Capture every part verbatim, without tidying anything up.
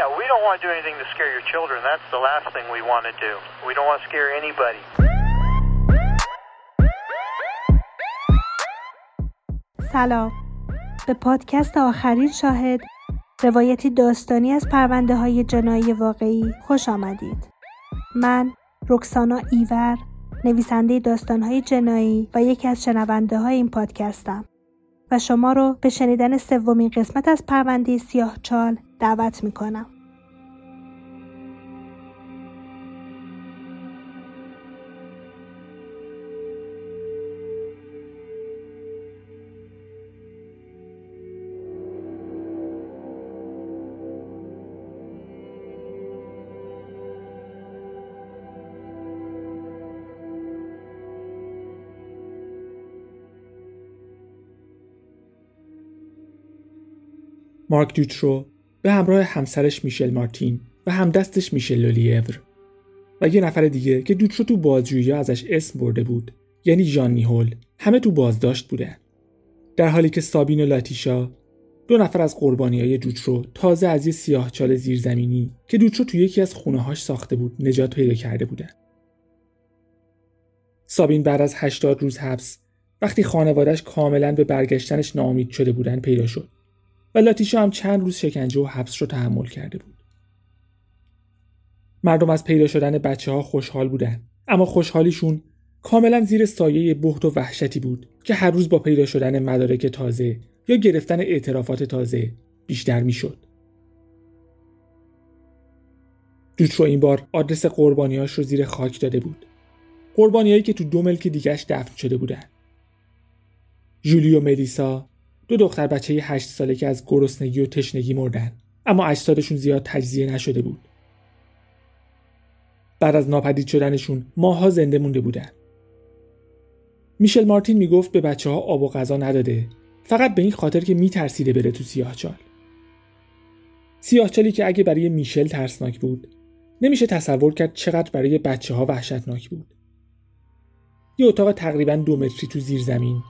Yeah, we don't want to do anything to scare your children. That's the last thing we want to do. We don't want to scare anybody. سلام. به پادکست آخرین شاهد، روایتی داستانی از پرونده های جنایی واقعی خوش آمدید. من رکسانا ایور، نویسنده داستان های جنایی و یکی از شنونده های این پادکستم و شما رو به شنیدن سومین قسمت از پرونده سیاهچال دعوت میکنم. مارک دوترو به همراه همسرش میشل مارتین و همدستش میشل لولیور و یه نفر دیگه که دوترو تو بازجویی‌ها ازش اسم برده بود، یعنی ژان نیهول، همه تو بازداشت بودن. در حالی که سابین و لاتیشا، دو نفر از قربانی‌های دوترو، تازه از یه سیاهچال زیرزمینی که دوترو تو یکی از خونه‌هاش ساخته بود نجات پیدا کرده بودن. سابین بعد از هشتاد روز حبس، وقتی خانواده‌اش کاملاً به برگشتنش ناامید شده بودن، پیدا شد و لاتیشا هم چند روز شکنجه و حبس رو تحمل کرده بود. مردم از پیدا شدن بچه‌ها خوشحال بودن، اما خوشحالیشون کاملا زیر سایه بهت و وحشتی بود که هر روز با پیدا شدن مدارک تازه یا گرفتن اعترافات تازه بیشتر میشد. دوترو این بار آدرس قربانیاش رو زیر خاک داده بود. قربانیایی که تو دو ملک دیگه‌اش دفن شده بودن. جولی و ملیسا، دو دختر بچه هشت ساله که از گرسنگی و تشنگی مردن، اما اجسادشون زیاد تجزیه نشده بود. بعد از ناپدید شدنشون ماها زنده مونده بودن. میشل مارتین میگفت به بچه ها آب و غذا نداده، فقط به این خاطر که میترسیده بره تو سیاهچال. سیاهچالی که اگه برای میشل ترسناک بود، نمیشه تصور کرد چقدر برای بچه ها وحشتناک بود. یه اتاق تقریباً دو متری تو زیر زمین،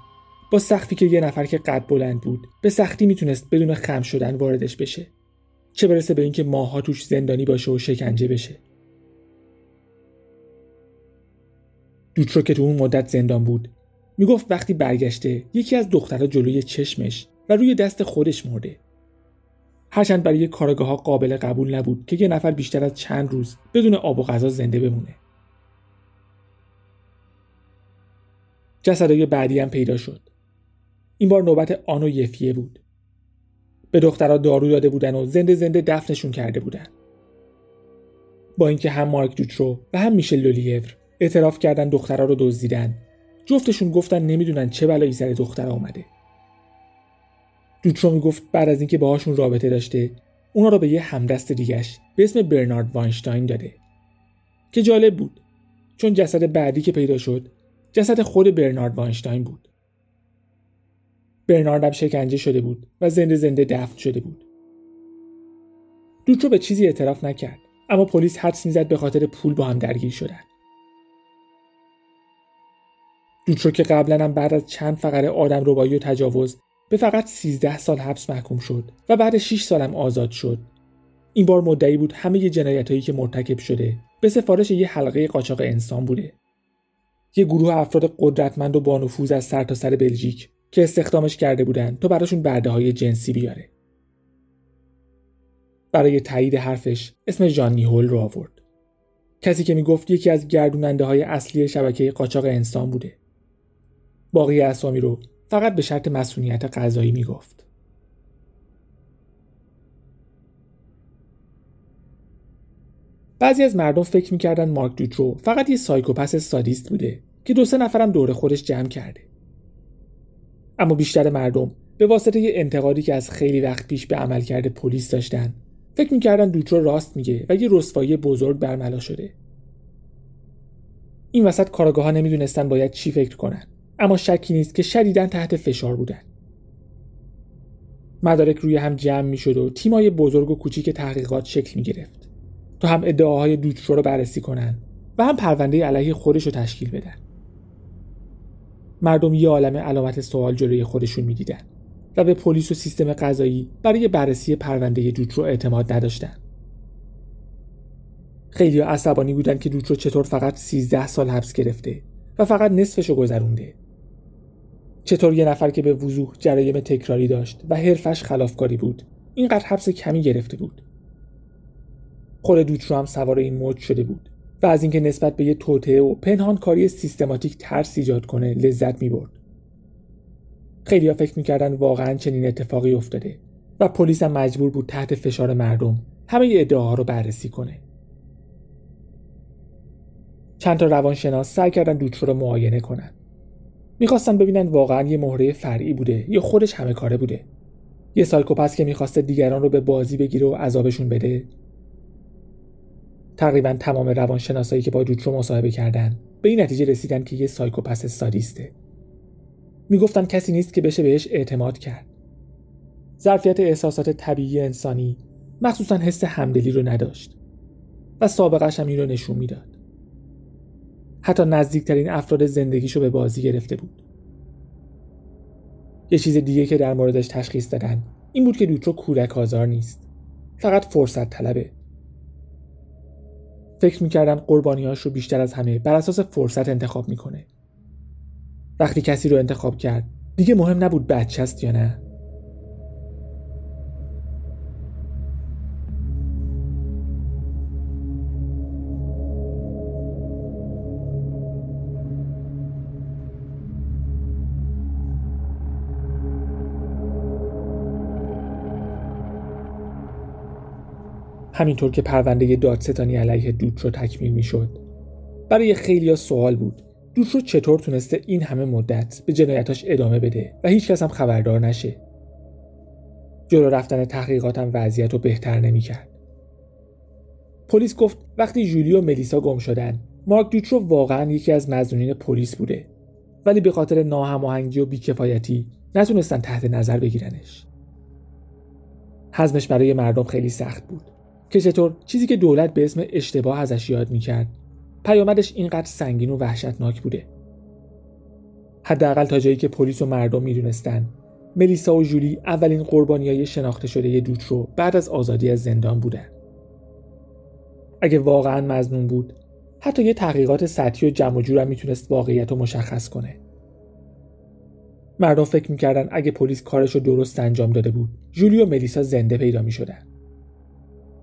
با سقفی که یه نفر که قد بلند بود به سختی میتونست بدون خم شدن واردش بشه، چه برسه به اینکه ماها توش زندانی باشه و شکنجه بشه. دوترو که تو اون مدت زندان بود میگفت وقتی برگشته یکی از دخترها جلوی چشمش و روی دست خودش مرده. هرچند برای کارگاه‌ها قابل قبول نبود که یه نفر بیشتر از چند روز بدون آب و غذا زنده بمونه. جسدهای بعدی هم پیدا شد. این بار نوبت آن و ایفیه بود. به دخترها دارو داده بودن و زنده زنده دفنشون کرده بودن. با اینکه هم مارک دوترو و هم میشل لولیور اعتراف کردن دخترها رو دزدیدن، جفتشون گفتن نمیدونن چه بلایی سر دخترها اومده. دوترو میگفت بعد از اینکه باهاشون رابطه داشته، اونا رو به یه همدست دیگش به اسم برنارد واینشتاین داده. که جالب بود، چون جسد بعدی که پیدا شد، جسد خود برنارد وانشتاین بود. برنارد هم شکنجه شده بود و زنده زنده دفن شده بود. دوترو به چیزی اعتراف نکرد، اما پلیس حدس می‌زد به خاطر پول با هم درگیر شدن. دوترو که قبلاً هم بعد از چند فقره آدمربایی و تجاوز به فقط سیزده سال حبس محکوم شد و بعد شش سال هم آزاد شد، این بار مدعی بود همه جنایتایی که مرتکب شده به سفارش یه حلقه قاچاق انسان بوده. یه گروه افراد قدرتمند و با نفوذ از سرتاسر سر بلژیک که استخدامش کرده بودن تا براشون برده‌های جنسی بیاره. برای تایید حرفش اسم ژان نیهول رو آورد. کسی که میگفت یکی از گردوننده‌های اصلی شبکه قاچاق انسان بوده. باقی اسامی رو فقط به شرط مسئولیت قضایی میگفت. بعضی از مردم فکر می‌کردن مارک دوترو فقط یه سایکوپس سادیست بوده که دو سه نفرم دور خودش جمع کرده. اما بیشتر مردم به واسطه یه انتقادی که از خیلی وقت پیش به عملکرد پلیس داشتن، فکر می‌کردن دوترو راست میگه و یه رسوایی بزرگ برملا شده. این وسط کارگاه‌ها نمی‌دونستن باید چی فکر کنن، اما شکی نیست که شدیداً تحت فشار بودن. مدارک روی هم جمع می‌شد و تیم‌های بزرگ و کوچیک تحقیقات شکل می‌گرفت. تو هم ادعاهای دوترو رو بررسی کنن و هم پرونده علیه خودش رو تشکیل بدن. مردم یه عالمه علامت سوال جلوی خودشون میدیدن و به پلیس و سیستم قضایی برای بررسی پرونده دوترو اعتماد نداشتن. خیلی عصبانی بودن که دوترو چطور فقط سیزده سال حبس گرفته و فقط نصفشو گذرونده. چطور یه نفر که به وضوح جرایم تکراری داشت و حرفش خلافکاری بود اینقدر حبس کمی گرفته بود. خود دوترو هم سوار این موج شده بود و از اینکه نسبت به یه توطئه و پنهانکاری سیستماتیک ترس ایجاد کنه لذت می‌برد. خیلی‌ها فکر می‌کردن واقعاً چنین اتفاقی افتاده و پلیس هم مجبور بود تحت فشار مردم همه ادعاها رو بررسی کنه. چند تا روانشناس سعی کردن دوترو رو معاینه کنن. می‌خواستن ببینن واقعاً یه مهره فرعی بوده یا خودش همه کاره بوده. یه سایکوپت که می‌خواسته دیگران رو به بازی بگیره و عذابشون بده. تقریباً تمام روانشناسایی که با دوترو مصاحبه کردن به این نتیجه رسیدن که یه سایکوپت سادیسته. میگفتن کسی نیست که بشه بهش اعتماد کرد. ظرفیت احساسات طبیعی انسانی مخصوصاً حس همدلی رو نداشت و سابقه‌اش هم این رو نشون میداد. حتی نزدیکترین افراد زندگیشو به بازی گرفته بود. یه چیز دیگه که در موردش تشخیص دادن این بود که دوترو کودک آزار نیست. فقط فرصت طلبه. فکر می‌کردن قربانی‌هاش رو بیشتر از همه بر اساس فرصت انتخاب می‌کنه. وقتی کسی رو انتخاب کرد دیگه مهم نبود بچه است یا نه. همینطور که پرونده دادستانی علیه دوترو تکمیل می‌شد، برای خیلی‌ها سوال بود دوترو چطور تونسته این همه مدت به جنایتاش ادامه بده و هیچ کس هم خبردار نشه. جلو رفتن تحقیقاتم وضعیت رو بهتر نمی‌کرد. پلیس گفت وقتی جولی و ملیسا گم شدن، مارک دوترو واقعاً یکی از مظنونین پلیس بوده، ولی به خاطر ناهماهنگی و بی‌کفایتی نتونستن تحت نظر بگیرنش. هضمش برای مردم خیلی سخت بود. که چطور چیزی که دولت به اسم اشتباه ازش یاد میکرد پیامدش اینقدر سنگین و وحشتناک بوده. حداقل تا جایی که پلیس و مردم میدونستن ملیسا و جولی اولین قربانیای شناخته شده ی دوترو بعد از آزادی از زندان بودن. اگه واقعا مظنون بود حتی یه تحقیقات سطحی و جمع و جور هم میتونست واقعیت رو مشخص کنه. مردم فکر میکردن اگه پلیس کارش رو درست انجام داده بود جولی و ملیسا زنده پیدا میشدن.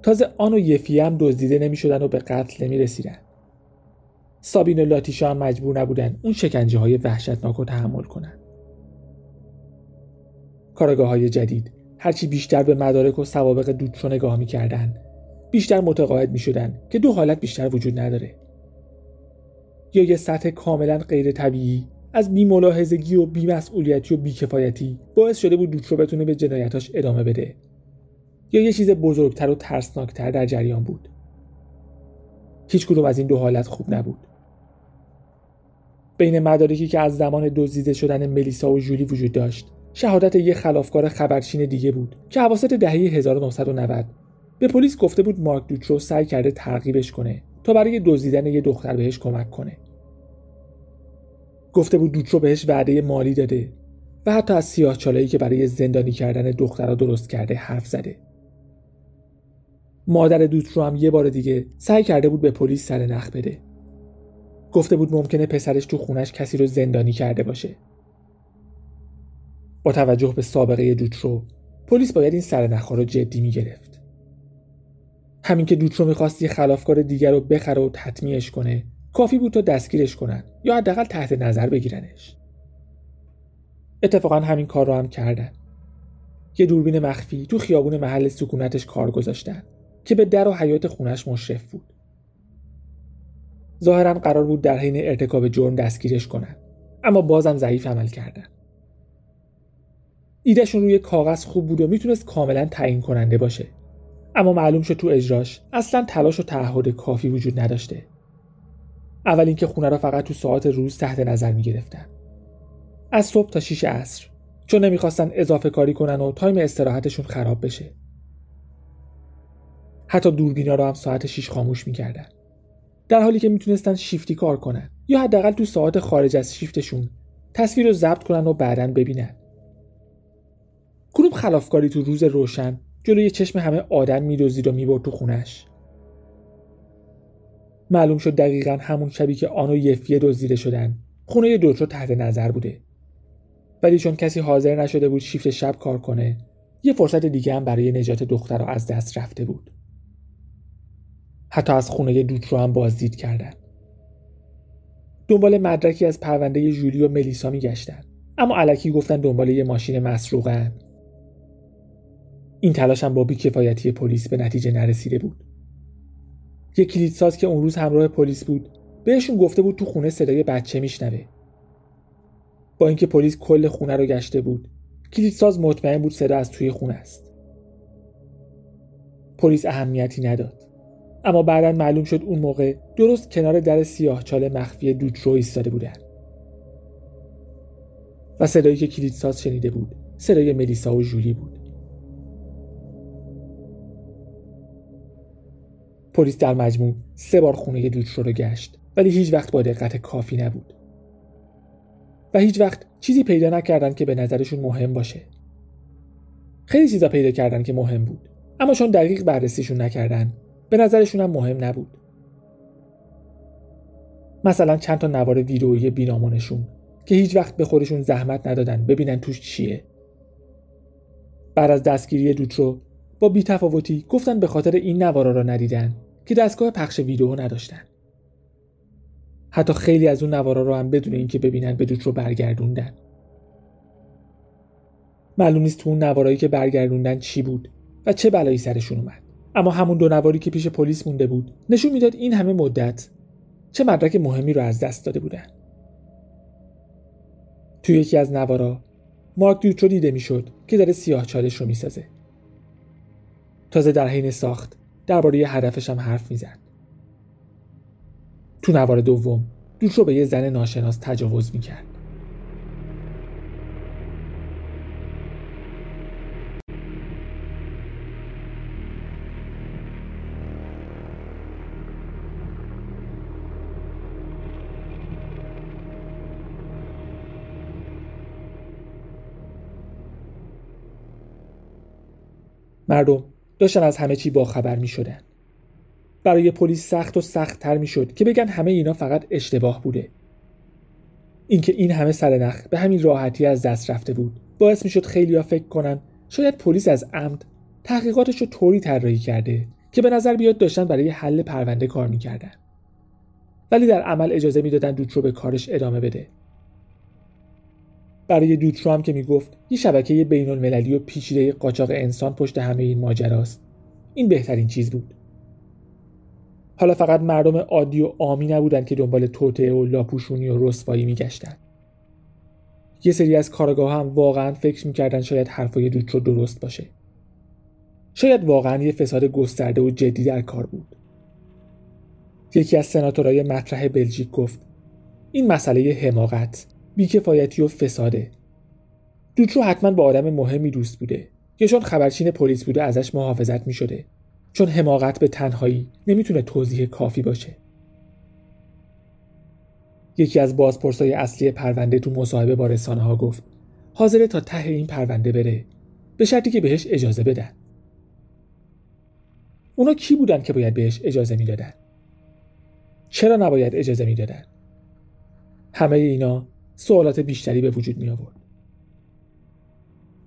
تازه آن و یفیه هم دزدیده نمی شدن و به قتل نمی رسیدن. سابین و لاتیشا هم مجبور نبودن اون شکنجه های وحشتناک رو تحمل کنن. کارگاه های جدید هرچی بیشتر به مدارک و سوابق دوترو نگاه می کردن بیشتر متقاعد می شدن که دو حالت بیشتر وجود نداره. یا یه سطح کاملا غیر طبیعی از بی‌ملاحظگی و بی‌مسئولیتی و بی‌کفایتی باعث شده بود دوترو بتونه به جنایتاش ادامه بده. یا یه چیز بزرگتر و ترسناکتر در جریان بود. هیچ کدوم از این دو حالت خوب نبود. بین مدارکی که از زمان دزدیده شدن ملیسا و جولی وجود داشت، شهادت یه خلافکار خبرچین دیگه بود که اواسط دهه هزار و نهصد و نود به پلیس گفته بود مارک دوترو سعی کرده ترغیبش کنه تا برای دزدیدن یه دختر بهش کمک کنه. گفته بود دوترو بهش وعده مالی داده و حتی از سیاهچالایی که برای زندانی کردن دخترها درست کرده حرف زده. مادر دوترو هم یه بار دیگه سعی کرده بود به پلیس سر نخ بده. گفته بود ممکنه پسرش تو خونش کسی رو زندانی کرده باشه. با توجه به سابقه دوترو، پلیس باید این سر نخ‌ها رو جدی می‌گرفت. همین که دوترو می‌خواست یه خلافکار دیگر رو بخره و تطمیعش کنه، کافی بود تا دستگیرش کنن یا حداقل تحت نظر بگیرنش. اتفاقاً همین کار رو هم کردن. یه دوربین مخفی تو خیابون محل سکونتش کار گذاشتن که به در و حیاط خونش مشرف بود. ظاهراً قرار بود در حین ارتکاب جرم دستگیرش کنن، اما بازم ضعیف عمل کردن. ایدهشون روی کاغذ خوب بود و میتونست کاملاً تعیین کننده باشه، اما معلوم شد تو اجراش اصلاً تلاش و تعهد کافی وجود نداشته. اول اینکه خونه را فقط تو ساعات روز تحت نظر می‌گرفتن. از صبح تا شش عصر، چون نمیخواستن اضافه کاری کنن و تایم استراحتشون خراب بشه. حتی دوربینا رو هم ساعت شش خاموش میکردن، در حالی که میتونستن شیفتی کار کنن یا حداقل تو ساعت خارج از شیفتشون تصویر رو ضبط کنن و بعداً ببینن. کدوم خلافکاری تو روز روشن جلوی چشم همه آدم میدزدید و میبرد تو خونش؟ معلوم شد دقیقاً همون شبی که آن و یفیه دزدیده شدن خونه دوترو تحت نظر بوده. ولی چون کسی حاضر نشده بود شیفت شب کار کنه، یه فرصت دیگه هم برای نجات دختر از دست رفته بود. حتی از خونه دوترو هم بازدید کردن. دنبال مدرکی از پرونده جولی و ملیسا میگشتن، اما الکی گفتن دنبال یه ماشین مسروقه. این تلاش هم با بی‌کفایتی پلیس به نتیجه نرسیده بود. یک کلیدساز که اون روز همراه پلیس بود، بهشون گفته بود تو خونه صدای بچه میشنوه. با اینکه پلیس کل خونه رو گشته بود، کلیدساز مطمئن بود صدا از توی خونه است. پلیس اهمیتی نداد، اما بعداً معلوم شد اون موقع درست کنار در سیاهچال مخفی دوترو ایستاده بودن. و صدایی که کلیدساز شنیده بود، صدای ملیسا و جولی بود. پلیس در مجموع سه بار خونه دوترو رو گشت، ولی هیچ وقت با دقت کافی نبود. و هیچ وقت چیزی پیدا نکردن که به نظرشون مهم باشه. خیلی چیزا پیدا کردن که مهم بود، اما چون دقیق بررسیشون نکردن، به نظرشون هم مهم نبود. مثلا چند تا نوار ویدئویی بینامونشون که هیچ وقت به خودشون زحمت ندادن ببینن توش چیه. بعد از دستگیری دوترو با بی‌تفاوتی گفتن به خاطر این نوارا را ندیدن که دستگاه پخش ویدئو نداشتن. حتی خیلی از اون نوارا رو هم بدون اینکه ببینن به دوترو برگردوندن. معلوم نیست تو اون نوارایی که برگردوندن چی بود و چه بلایی سرشون اومد. اما همون دو نواری که پیش پلیس مونده بود نشون میداد این همه مدت چه مدرک مهمی رو از دست داده بودن. توی یکی از نوارا مارک دوترو دیده میشد که داره سیاهچالش رو میسازه. تازه در حین ساخت درباره هدفش هم حرف میزد. تو نوار دوم دوترو به یه زن ناشناس تجاوز میکرد. مردم داشتن از همه چی باخبر می شدن. برای پلیس سخت و سخت تر می شد که بگن همه اینا فقط اشتباه بوده. اینکه این همه سرنخ به همین راحتی از دست رفته بود باعث می شد خیلی ها فکر کنن شاید پلیس از عمد تحقیقاتش رو طوری طراحی کرده که به نظر بیاد داشتن برای حل پرونده کار می کردن، ولی در عمل اجازه می دادن دوترو به کارش ادامه بده. برای دوترو هم که میگفت یه شبکه بین المللی و پیچیده قاچاق انسان پشت همه این ماجراست، این بهترین چیز بود. حالا فقط مردم عادی و عامی نبودن که دنبال توطئه و لاپوشونی و رسوایی میگشتن. یه سری از کارآگاه هم واقعا فکر میکردن شاید حرفای دوترو درست باشه. شاید واقعا یه فساد گسترده و جدی در کار بود. یکی از سناتورهای مطرح بلژیک گفت این مسئله حماقت، بی‌کفایتی و فساده. دوترو حتما با آدم مهمی دوست بوده یا چون خبرچین پلیس بوده ازش محافظت می شده، چون حماقت به تنهایی نمیتونه توضیح کافی باشه. یکی از بازپرسای اصلی پرونده تو مصاحبه با رسانه ها گفت حاضره تا ته این پرونده بره، به شرطی که بهش اجازه بدن. اونا کی بودن که باید بهش اجازه میدادن؟ چرا نباید اجازه میدادن؟ همه اینا سوالات بیشتری به وجود می آورد.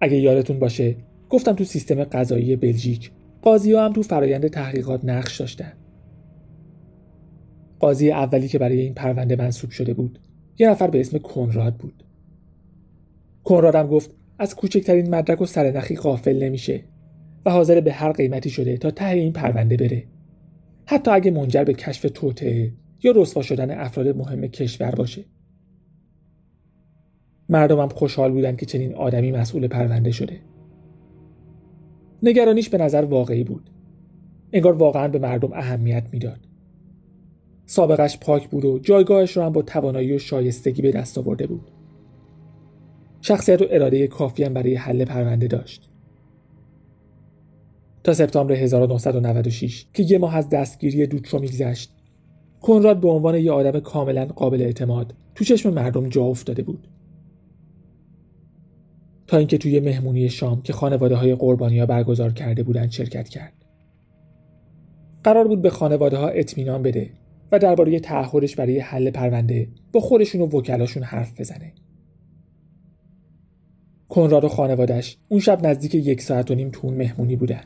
اگه یادتون باشه گفتم تو سیستم قضایی بلژیک قاضی‌ها هم تو فرایند تحقیقات نقش داشتن. قاضی اولی که برای این پرونده منصوب شده بود یه نفر به اسم کنراد بود. کنراد هم گفت از کوچکترین مدرک و سرنخی غافل نمیشه و حاضر به هر قیمتی شده تا ته این پرونده بره، حتی اگه منجر به کشف توطئه یا رسوا شدن افراد مهم کشور باشه. مردمم خوشحال بودن که چنین آدمی مسئول پرونده شده. نگرانیش به نظر واقعی بود. انگار واقعا به مردم اهمیت میداد. سابقش پاک بود و جایگاهش رو هم با توانایی و شایستگی به دست آورده بود. شخصیت و اراده کافی هم برای حل پرونده داشت. تا سپتامبر هزار و نهصد و نود و شش که یه ماه از دستگیری دوترو میگذشت، کنراد به عنوان یه آدم کاملا قابل اعتماد تو چشم مردم جا افتاده بود. تا اینکه توی مهمونی شام که خانواده های قربانی‌ها برگزار کرده بودند شرکت کرد. قرار بود به خانواده ها اطمینان بده و درباره تعهدش برای حل پرونده با خودشون و وکلاشون حرف بزنه. کنراد و خانواده‌اش اون شب نزدیک یک ساعت و نیم تو اون مهمونی بودن.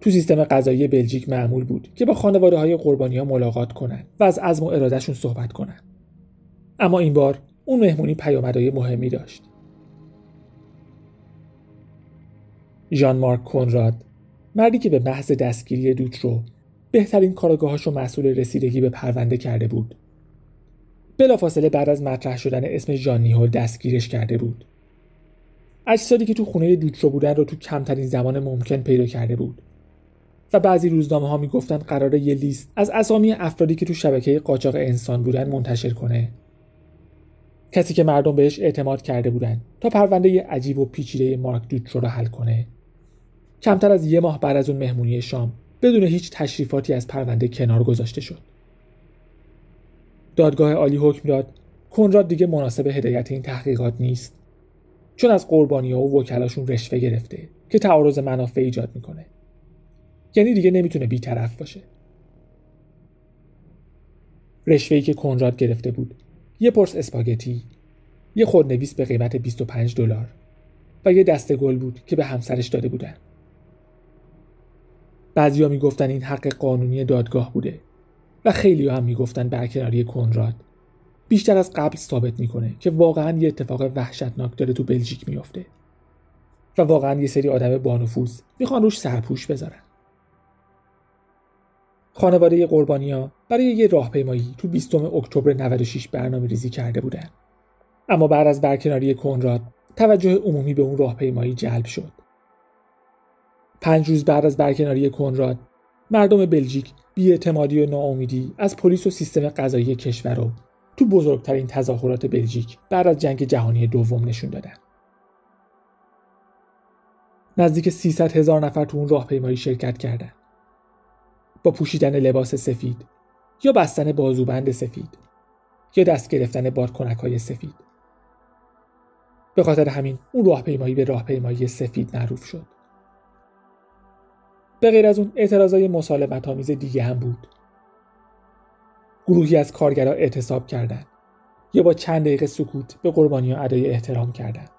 تو سیستم قضایی بلژیک معمول بود که با خانواده‌های قربانی‌ها ملاقات کنن و از عزم و ارادهشون صحبت کنن. اما این بار اون مهمونی پیامدهای مهمی داشت. ژان مارک کنراد، مردی که به محض دستگیری دوترو بهترین کارآگاهش و مسئول رسیدگی به پرونده کرده بود، بلافاصله بعد از مطرح شدن اسم ژان نیهول دستگیرش کرده بود. اجسادی که تو خونه دوترو بودن رو تو کمترین زمان ممکن پیدا کرده بود و بعضی روزنامه‌ها میگفتن قراره یه لیست از اسامی افرادی که تو شبکه قاچاق انسان بودن منتشر کنه. کسی که مردم بهش اعتماد کرده بودن تا پرونده ی عجیب و پیچیده مارک دوترو رو حل کنه. کمتر از یه ماه بعد از اون مهمونی شام بدون هیچ تشریفاتی از پرونده کنار گذاشته شد. دادگاه عالی حکم داد کنراد دیگه مناسب هدایت این تحقیقات نیست، چون از قربانی‌ها و وکلاشون رشوه گرفته که تعارض منافع ایجاد میکنه. یعنی دیگه نمیتونه بی‌طرف باشه. رشوه‌ای که کنراد گرفته بود یه پرس اسپاگتی، یه خودنویس به قیمت بیست و پنج دلار و یه دسته گل بود که به همسرش داده بودن. بعضیا میگفتن این حق قانونی دادگاه بوده و خیلی‌ها هم میگفتن برکناری کنراد بیشتر از قبل ثابت میکنه که واقعاً یه اتفاق وحشتناک داره تو بلژیک میفته و واقعاً یه سری آدم بانفوذ میخوان روش سرپوش بذارن. خانواده قربانی‌ها برای یه راهپیمایی تو بیستم اکتبر نود و شش برنامه‌ریزی کرده بودن. اما بعد از برکناری کنراد توجه عمومی به اون راهپیمایی جلب شد. پنج روز بعد از برکناری کنراد، مردم بلژیک بی‌اعتمادی و ناامیدی از پلیس و سیستم قضایی کشور رو تو بزرگترین تظاهرات بلژیک بعد از جنگ جهانی دوم نشون دادن. نزدیک سیصد هزار نفر تو اون راهپیمایی شرکت کردن. با پوشیدن لباس سفید یا بستن بازوبند سفید یا دست گرفتن بادکنک‌های سفید. به خاطر همین اون راهپیمایی به راهپیمایی سفید معروف شد. به غیر از اون اعتراضای مسالمت‌آمیز دیگه هم بود. گروهی از کارگرها اعتصاب کردند یا با چند دقیقه سکوت به قربانی‌ها ادای احترام کردند.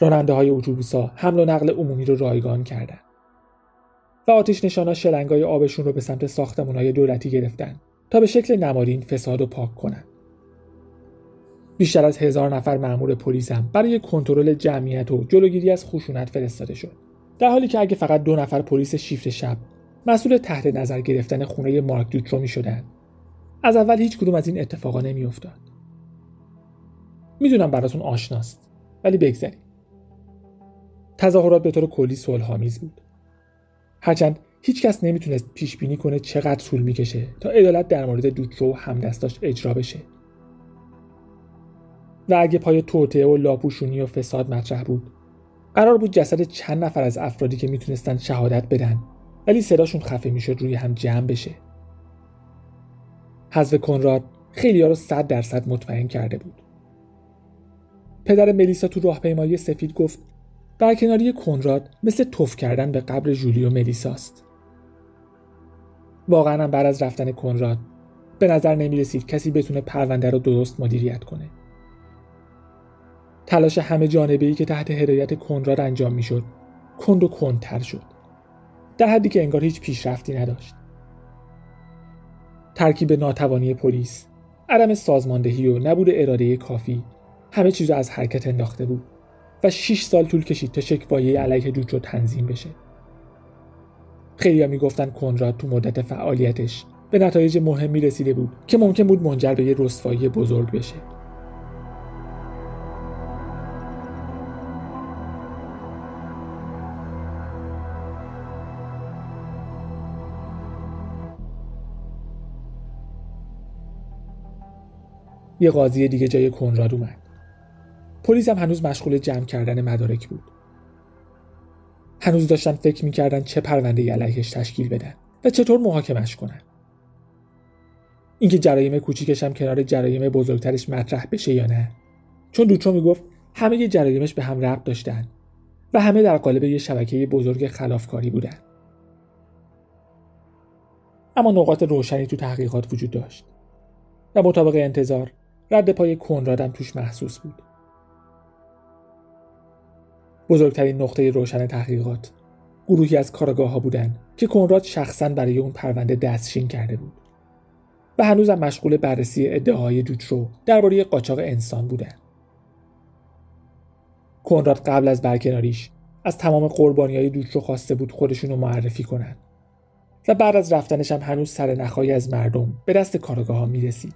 راننده‌های اتوبوس‌ها حمل و نقل عمومی رو رایگان کردند و آتش نشان‌ها شلنگ‌های آبشون رو به سمت ساختمان‌های دولتی گرفتن تا به شکل نمادین فساد رو پاک کنن. بیشتر از هزار نفر مأمور پلیس هم برای کنترل جمعیت و جلوگیری از خشونت فرستاده شد. در حالی که اگه فقط دو نفر پلیس شیفت شب مسئول تحت نظر گرفتن خونه مارک دوترو می‌شدن، از اول هیچ کدوم از این اتفاقا نمی‌افتاد. میدونم براتون آشناست، ولی بگذریم. تظاهرات به طور کلی صلح‌آمیز بود. هرچند هیچ کس نمیتونست پیش بینی کنه چقدر طول میکشه تا عدالت در مورد دوترو و همدستاش اجرا بشه. و اگه پای توطئه و لاپوشونی و فساد مطرح بود، قرار بود جسد چند نفر از افرادی که میتونستن شهادت بدن ولی صداشون خفه میشد روی هم جمع بشه. حذف کنراد خیلی‌ها رو صد درصد مطمئن کرده بود. پدر ملیسا تو راهپیمایی سفید گفت برکناری کنراد مثل تف کردن به قبر جولی و ملیساست. واقعاً بعد از رفتن کنراد به نظر نمی رسید کسی بتونه پرونده رو درست مدیریت کنه. تلاش همه جانبه‌ای که تحت هدایت کنراد انجام می شد کند و کندتر شد، در حدی که انگار هیچ پیشرفتی نداشت. ترکیب ناتوانی پلیس، عدم سازماندهی و نبود اراده کافی همه چیز از حرکت انداخته بود و شش سال طول کشید تا شکوایه علیه دوترو تنظیم بشه. خیلی‌ها میگفتن کنراد تو مدت فعالیتش به نتایج مهمی رسیده بود که ممکن بود منجر به یه رسوایی بزرگ بشه. یه قاضی دیگه جای کنراد اومد. پلیس هم هنوز مشغول جمع کردن مدارک بود. هنوز داشتن فکر می‌کردن چه پرونده‌ای علیهش تشکیل بدن و چطور محاکمش کنن. اینکه جرایم کوچیکش هم کنار جرایم بزرگترش مطرح بشه یا نه، چون دوترو میگفت همه ی جرایمش به هم ربط داشتن و همه در قالب یه شبکه بزرگ خلافکاری بودن. اما نقاط روشنی تو تحقیقات وجود داشت و مطابق انتظار رد پای کنرادم توش محسوس بود. بزرگترین نقطه روشن تحقیقات گروهی از کارگاه‌ها بودند که کنراد شخصاً برای اون پرونده دستشین کرده بود و هنوزم مشغول بررسی ادعاهای دوترو درباره قاچاق انسان بودند. کنراد قبل از برکناریش از تمام قربانی‌های دوترو خواسته بود خودشون رو معرفی کنن و بعد از رفتنش هم هنوز سر نخایی از مردم به دست کارگاه‌ها می‌رسید.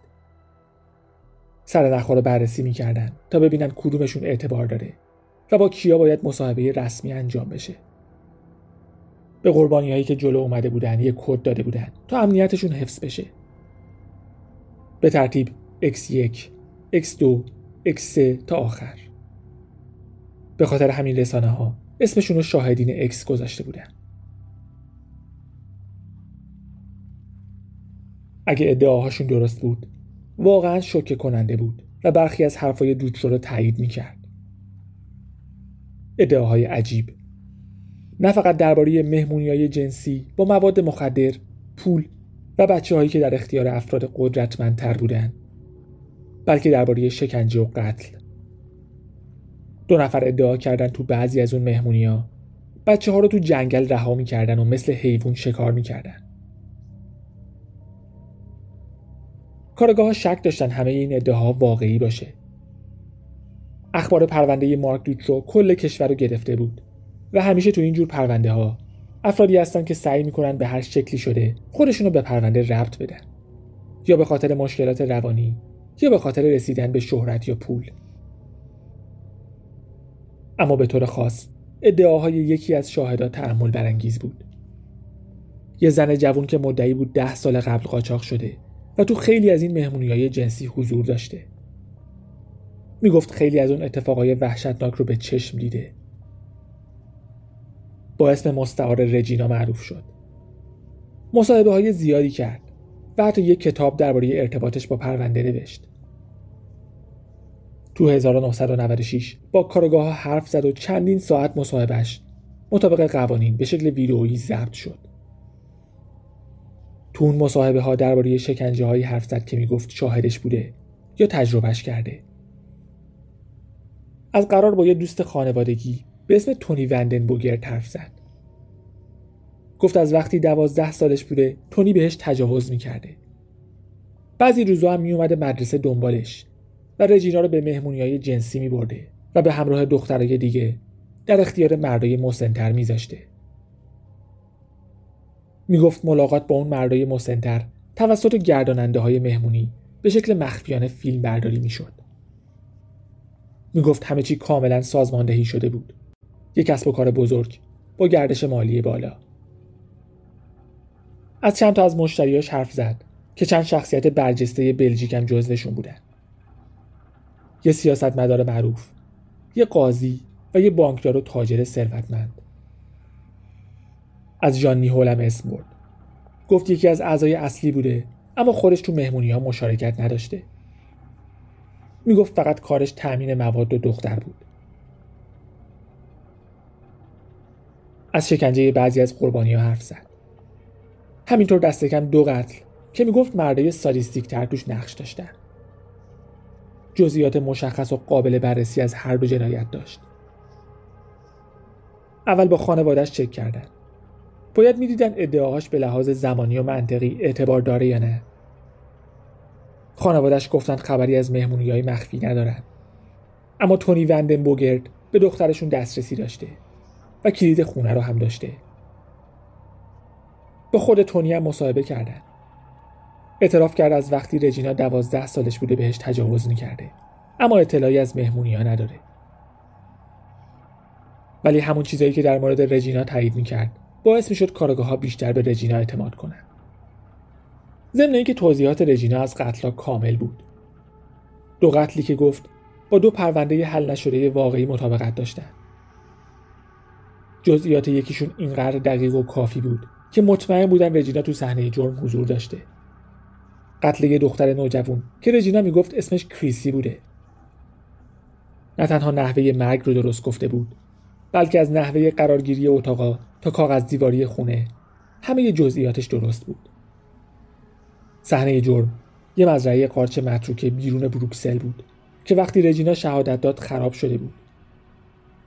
سر نخا رو بررسی می‌کردن تا ببینن کدومشون اعتبار داره و با کیا باید مصاحبه رسمی انجام بشه. به قربانی‌هایی که جلو اومده بودن یک کد داده بودن تا امنیتشون حفظ بشه. به ترتیب ایکس یک، ایکس دو، ایکس سه تا آخر. به خاطر همین رسانه‌ها اسمشون رو شاهدین X گذاشته بودن. اگه ادعاهاشون درست بود، واقعا شوکه کننده بود و برخی از حرفای دوترو رو تایید می‌کرد. ادعاهای عجیب، نه فقط درباره مهمونی‌های جنسی با مواد مخدر، پول و بچه‌هایی که در اختیار افراد قدرتمندتر بودند، بلکه درباره شکنجه و قتل. دو نفر ادعا کردن تو بعضی از اون مهمونی‌ها بچه‌ها رو تو جنگل رها می‌کردن و مثل حیوان شکار می‌کردن. کارگاه‌ها شک داشتن همه این ادعاها واقعی باشه. اخبار پرونده مارک دوترو کل کشور رو گرفته بود و همیشه تو این جور پرونده‌ها افرادی هستن که سعی می‌کنن به هر شکلی شده خودشونو به پرونده ربط بدن، یا به خاطر مشکلات روانی یا به خاطر رسیدن به شهرت یا پول. اما به طور خاص ادعاهای یکی از شاهدها تأمل برانگیز بود. یه زن جوان که مدعی بود ده سال قبل قاچاق شده و تو خیلی از این مهمونی‌های جنسی حضور داشته. میگفت خیلی از اون اتفاقای وحشتناک رو به چشم دیده. با اسم مستعار رجینا معروف شد. مصاحبه‌های زیادی کرد و حتی یک کتاب درباره ارتباطش با پرونده نوشت. تو هزار و نهصد و نود و شش با کارگاه‌ها حرف زد و چندین ساعت مصاحبهش مطابق قوانین به شکل ویدئویی ضبط شد. تو اون مصاحبه‌ها درباره شکنجه‌هایی حرف زد که میگفت شاهدش بوده یا تجربهش کرده. از قرار با یه دوست خانوادگی به اسم تونی وندنبوگرت حرف زد. گفت از وقتی دوازده سالش بوده تونی بهش تجاوز میکرده. بعضی روزا هم میومده مدرسه دنبالش و رجینا رو به مهمونی‌های جنسی میبرده و به همراه دخترای دیگه در اختیار مردای مسن‌تر میذاشته. میگفت ملاقات با اون مردای مسن‌تر توسط گرداننده‌های مهمونی به شکل مخفیانه فیلم برداری میشد. میگفت همه چی کاملا سازماندهی شده بود. یک کسب و کار بزرگ با گردش مالی بالا. از چند تا از مشتریاش حرف زد که چند شخصیت برجسته بلژیک هم جزوشون بودن. یه سیاستمدار معروف، یه قاضی و یه بانکدار و تاجر ثروتمند. از جان نیهول هم اسم برد. گفت یکی از اعضای اصلی بوده اما خودش تو مهمونی‌ها مشارکت نداشته. میگفت فقط کارش تأمین مواد و دختر بود. از شکنجه بعضی از قربانی‌ها حرف زد. همینطور دست کم دو قتل که میگفت مردای سادیستیک‌تر توش نقش داشتن. جزئیات مشخص و قابل بررسی از هر دو جنایت داشت. اول با خانواده‌اش چک کردن. باید می‌دیدن ادعاهاش به لحاظ زمانی و منطقی اعتبار داره یا نه. خانواده‌اش گفتند خبری از مهمونی‌های مخفی ندارن. اما تونی وندنبوگرت به دخترشون دسترسی داشته و کلید خونه رو هم داشته. با خود تونی هم مصاحبه کردن. اعتراف کرد از وقتی رجینا دوازده سالش بوده بهش تجاوز می‌کرده، اما اطلاعی از مهمونی‌ها نداره. ولی همون چیزایی که در مورد رجینا تایید می‌کرد باعث می‌شد کارگاه‌ها بیشتر به رجینا اعتماد کنن. ضمن اینکه توضیحات رجینا از قتل‌ها کامل بود. دو قتلی که گفت با دو پرونده حل نشده واقعی مطابقت داشتن. جزئیات یکیشون اینقدر دقیق و کافی بود که مطمئن بودن رجینا تو صحنه جرم حضور داشته. قتل یه دختر نوجوان که رجینا میگفت اسمش کریسی بوده. نه تنها نحوه مرگ رو درست گفته بود، بلکه از نحوه قرارگیری اتاقا تا کاغذ دیواری خونه همه جزئیاتش درست بود. صحنه جرم یه مزرعه قارچ متروکه بیرون بروکسل بود که وقتی رجینا شهادت داد خراب شده بود.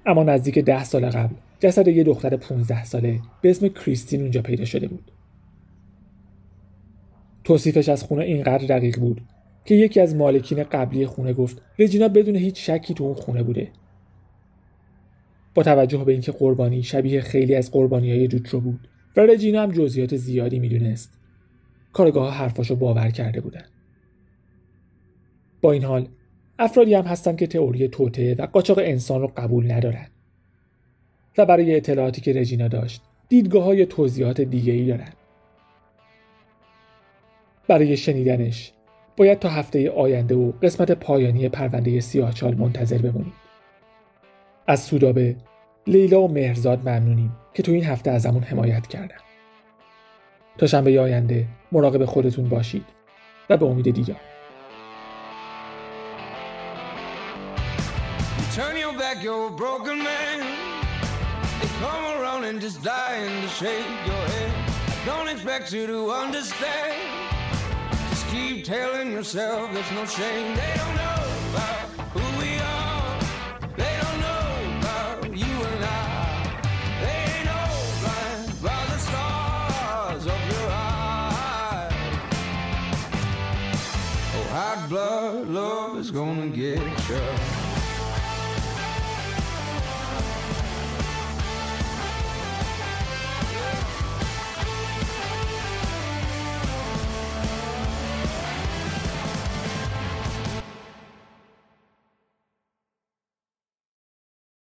اما نزدیک ده سال قبل جسد یه دختر پانزده ساله به اسم کریستین اونجا پیدا شده بود. توصیفش از خونه اینقدر دقیق بود که یکی از مالکین قبلی خونه گفت رجینا بدون هیچ شکی تو اون خونه بوده. با توجه به اینکه قربانی شبیه خیلی از قربانی‌های دوترو بود و رجینا هم جزئیات زیادی میدونست، کارگاه‌ها حرفاشو باور کرده بودن. با این حال افرادی هم هستن که تئوری توطئه و قاچاق انسان رو قبول ندارن و برای اطلاعاتی که رجینا داشت دیدگاه‌های توضیحات دیگه‌ای دارن. برای شنیدنش باید تا هفته آینده و قسمت پایانی پرونده سیاهچال منتظر بمونید. از سودابه، لیلا و مهرزاد ممنونیم که تو این هفته ازمون حمایت کردن. تا شنبه آینده مراقب خودتون باشید و به امید دیگر. Keep telling yourself there's no shame. They don't know about who we are. They don't know about you and I. They ain't all blind by the stars of your eyes. Oh, hot blood love is gonna get you.